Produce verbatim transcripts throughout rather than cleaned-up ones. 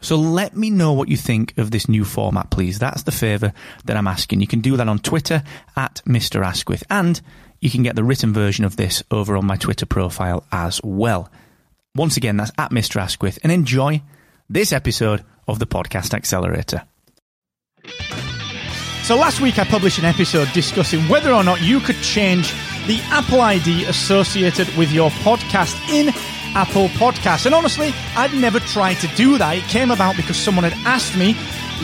So let me know what you think of this new format, please. That's the favour that I'm asking. You can do that on Twitter at Mister Asquith, and you can get the written version of this over on my Twitter profile as well. Once again, that's at Mister Asquith, and enjoy this episode of the Podcast Accelerator. So last week I published an episode discussing whether or not you could change the Apple I D associated with your podcast in Apple Podcasts. And honestly, I'd never tried to do that. It came about because someone had asked me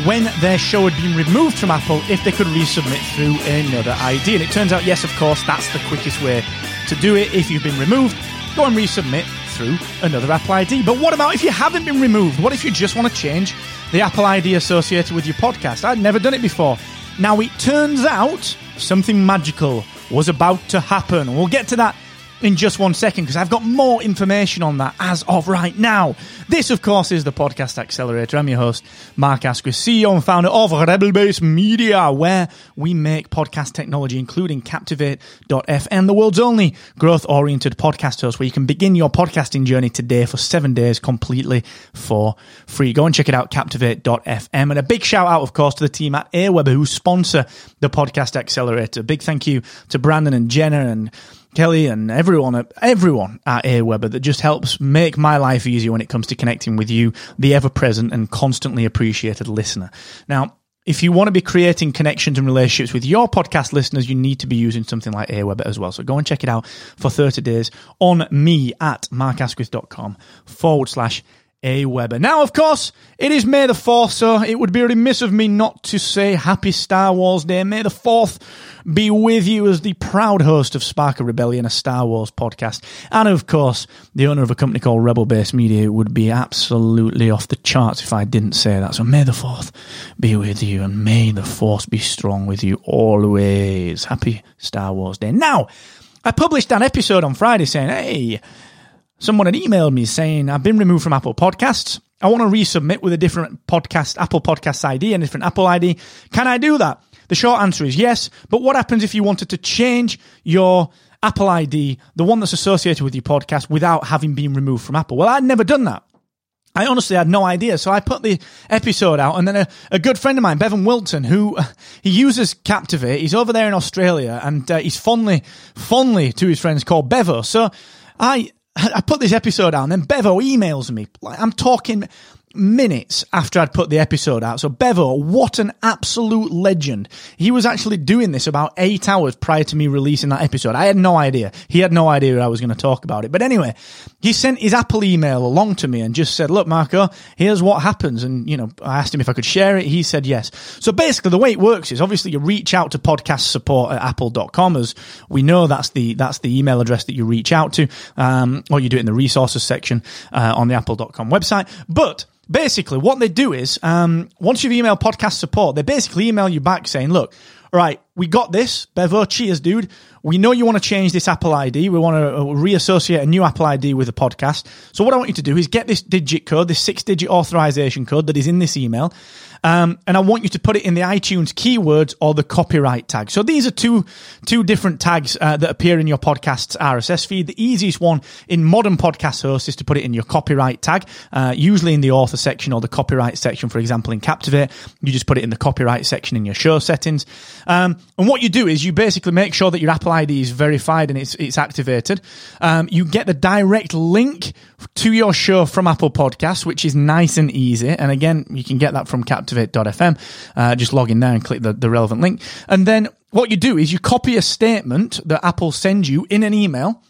when their show had been removed from Apple if they could resubmit through another I D. And it turns out, yes, of course, that's the quickest way to do it. If you've been removed, go and resubmit through another Apple I D. But what about if you haven't been removed? What if you just want to change the Apple I D associated with your podcast? I'd never done it before. Now, it turns out something magical was about to happen. We'll get to that in just one second, because I've got more information on that as of right now. This, of course, is the Podcast Accelerator. I'm your host, Mark Asquith, C E O and founder of Rebel Base Media, where we make podcast technology, including Captivate dot f m, the world's only growth-oriented podcast host, where you can begin your podcasting journey today for seven days completely for free. Go and check it out, Captivate dot f m. And a big shout-out, of course, to the team at AWeber, who sponsor the Podcast Accelerator. Big thank you to Brandon and Jenna and Kelly and everyone, everyone at AWeber that just helps make my life easier when it comes to connecting with you, the ever-present and constantly appreciated listener. Now, if you want to be creating connections and relationships with your podcast listeners, you need to be using something like AWeber as well. So go and check it out for thirty days on me at markasquith.com forward slash AWeber. Now, of course, it is May the fourth, so it would be remiss of me not to say Happy Star Wars Day. May the fourth be with you, as the proud host of Spark of Rebellion, a Star Wars podcast, and of course, the owner of a company called Rebel Base Media. It would be absolutely off the charts if I didn't say that. So May the fourth be with you, and may the Force be strong with you always. Happy Star Wars Day. Now, I published an episode on Friday saying, hey, someone had emailed me saying, I've been removed from Apple Podcasts. I want to resubmit with a different podcast, Apple Podcasts I D, and a different Apple I D. Can I do that? The short answer is yes. But what happens if you wanted to change your Apple I D, the one that's associated with your podcast, without having been removed from Apple? Well, I'd never done that. I honestly had no idea. So I put the episode out, and then a, a good friend of mine, Bevan Wilton, who uh, he uses Captivate. He's over there in Australia, and uh, he's fondly, fondly to his friends called Bevo. So I... I put this episode out, and then Bevo emails me. I'm talking minutes after I'd put the episode out. So Bevo, what an absolute legend. He was actually doing this about eight hours prior to me releasing that episode. I had no idea. He had no idea I was going to talk about it. But anyway, he sent his Apple email along to me and just said, look, Marco, here's what happens. And, you know, I asked him if I could share it. He said yes. So basically the way it works is, obviously, you reach out to podcast support at apple dot com, as we know that's the, that's the email address that you reach out to. Um, or you do it in the resources section uh, on the apple dot com website. But basically, what they do is, um, once you've emailed podcast support, they basically email you back saying, look, all right, we got this. Bevo, cheers, dude. We know you want to change this Apple I D. We want to reassociate a new Apple I D with the podcast. So what I want you to do is get this digit code, this six-digit authorization code that is in this email, um, and I want you to put it in the iTunes keywords or the copyright tag. So these are two two different tags uh, that appear in your podcast's R S S feed. The easiest one in modern podcast hosts is to put it in your copyright tag, uh, usually in the author section or the copyright section. For example, in Captivate, you just put it in the copyright section in your show settings. Um, and what you do is you basically make sure that your Apple I D is verified and it's it's activated. Um, you get the direct link to your show from Apple Podcasts, which is nice and easy. And again, you can get that from Captivate dot f m. Uh, just log in there and click the, the relevant link. And then what you do is you copy a statement that Apple sends you in an email,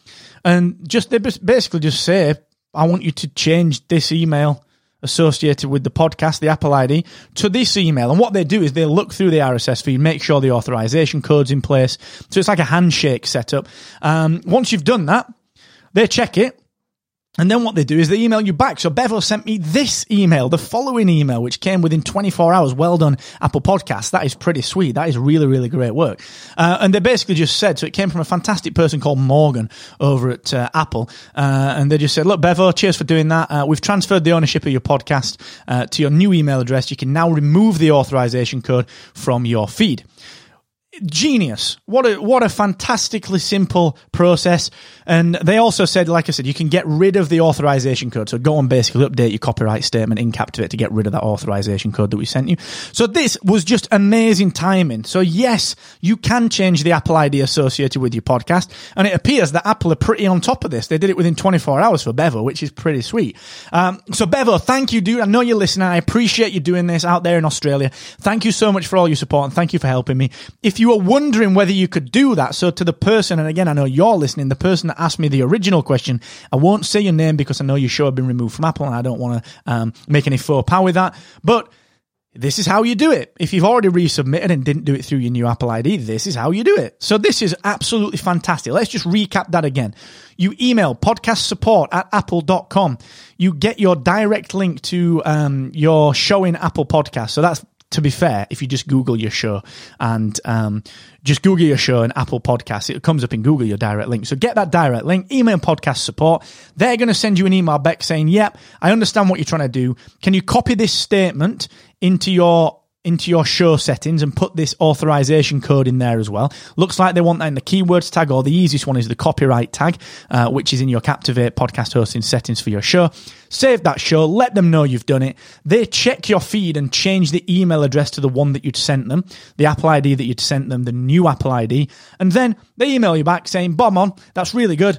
and just they basically just say, I want you to change this email associated with the podcast, the Apple I D, to this email. And what they do is they look through the R S S feed, make sure the authorization code's in place. So it's like a handshake setup. Um, once you've done that, they check it. And then what they do is they email you back. So Bevo sent me this email, the following email, which came within twenty-four hours. Well done, Apple Podcasts. That is pretty sweet. That is really, really great work. Uh, and they basically just said, so it came from a fantastic person called Morgan over at uh, Apple. Uh, and they just said, look, Bevo, cheers for doing that. Uh, we've transferred the ownership of your podcast uh, to your new email address. You can now remove the authorization code from your feed. Genius. What a what a fantastically simple process. And they also said, like I said, you can get rid of the authorization code. So go and basically update your copyright statement in Captivate to get rid of that authorization code that we sent you. So this was just amazing timing. So yes, you can change the Apple I D associated with your podcast. And it appears that Apple are pretty on top of this. They did it within twenty-four hours for Bevo, which is pretty sweet. Um, so Bevo, thank you, dude. I know you're listening. I appreciate you doing this out there in Australia. Thank you so much for all your support, and thank you for helping me. If you were wondering whether you could do that, so to the person, and again, I know you're listening, the person that asked me the original question, I won't say your name because I know your show had been removed from Apple and I don't want to um, make any faux pas with that, but this is how you do it. If you've already resubmitted and didn't do it through your new Apple I D, this is how you do it. So this is absolutely fantastic. Let's just recap that again. You email podcast support at apple dot com. You get your direct link to um, your show in Apple Podcasts. So that's, to be fair, if you just Google your show and um, just Google your show and Apple Podcasts, it comes up in Google, your direct link. So get that direct link, email podcast support. They're going to send you an email back saying, yep, I understand what you're trying to do. Can you copy this statement into your into your show settings and put this authorization code in there as well? Looks like they want that in the keywords tag, or the easiest one is the copyright tag, uh, which is in your Captivate podcast hosting settings for your show. Save that show, let them know you've done it. They check your feed and change the email address to the one that you'd sent them, the Apple I D that you'd sent them, the new Apple I D. And then they email you back saying, bomb on, that's really good.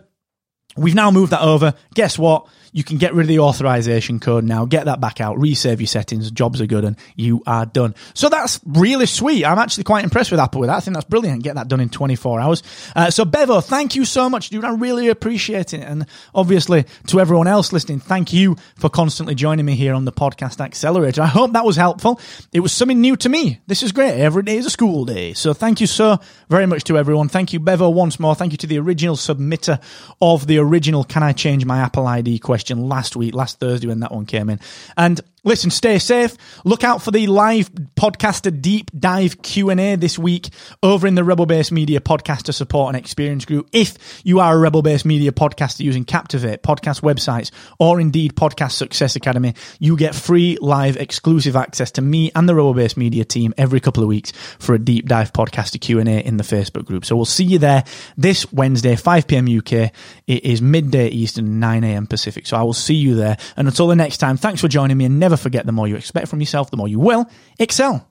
We've now moved that over. Guess what? You can get rid of the authorization code now. Get that back out. Resave your settings. Jobs are good and you are done. So that's really sweet. I'm actually quite impressed with Apple with that. I think that's brilliant. Get that done in twenty-four hours. Uh, so Bevo, thank you so much, dude. I really appreciate it. And obviously to everyone else listening, thank you for constantly joining me here on the Podcast Accelerator. I hope that was helpful. It was something new to me. This is great. Every day is a school day. So thank you so very much to everyone. Thank you, Bevo, once more. Thank you to the original submitter of the original Can I Change My Apple I D question last week, last Thursday when that one came in. And listen, stay safe. Look out for the live podcaster deep dive Q and A this week over in the Rebel Base Media Podcaster Support and Experience Group. If you are a Rebel Base Media podcaster using Captivate, podcast websites, or indeed Podcast Success Academy, you get free live exclusive access to me and the Rebel Base Media team every couple of weeks for a deep dive podcaster Q and A in the Facebook group. So we'll see you there this Wednesday, five p.m. U K. It is midday Eastern, nine a.m. Pacific. So I will see you there. And until the next time, thanks for joining me, and never forget, the more you expect from yourself, the more you will excel.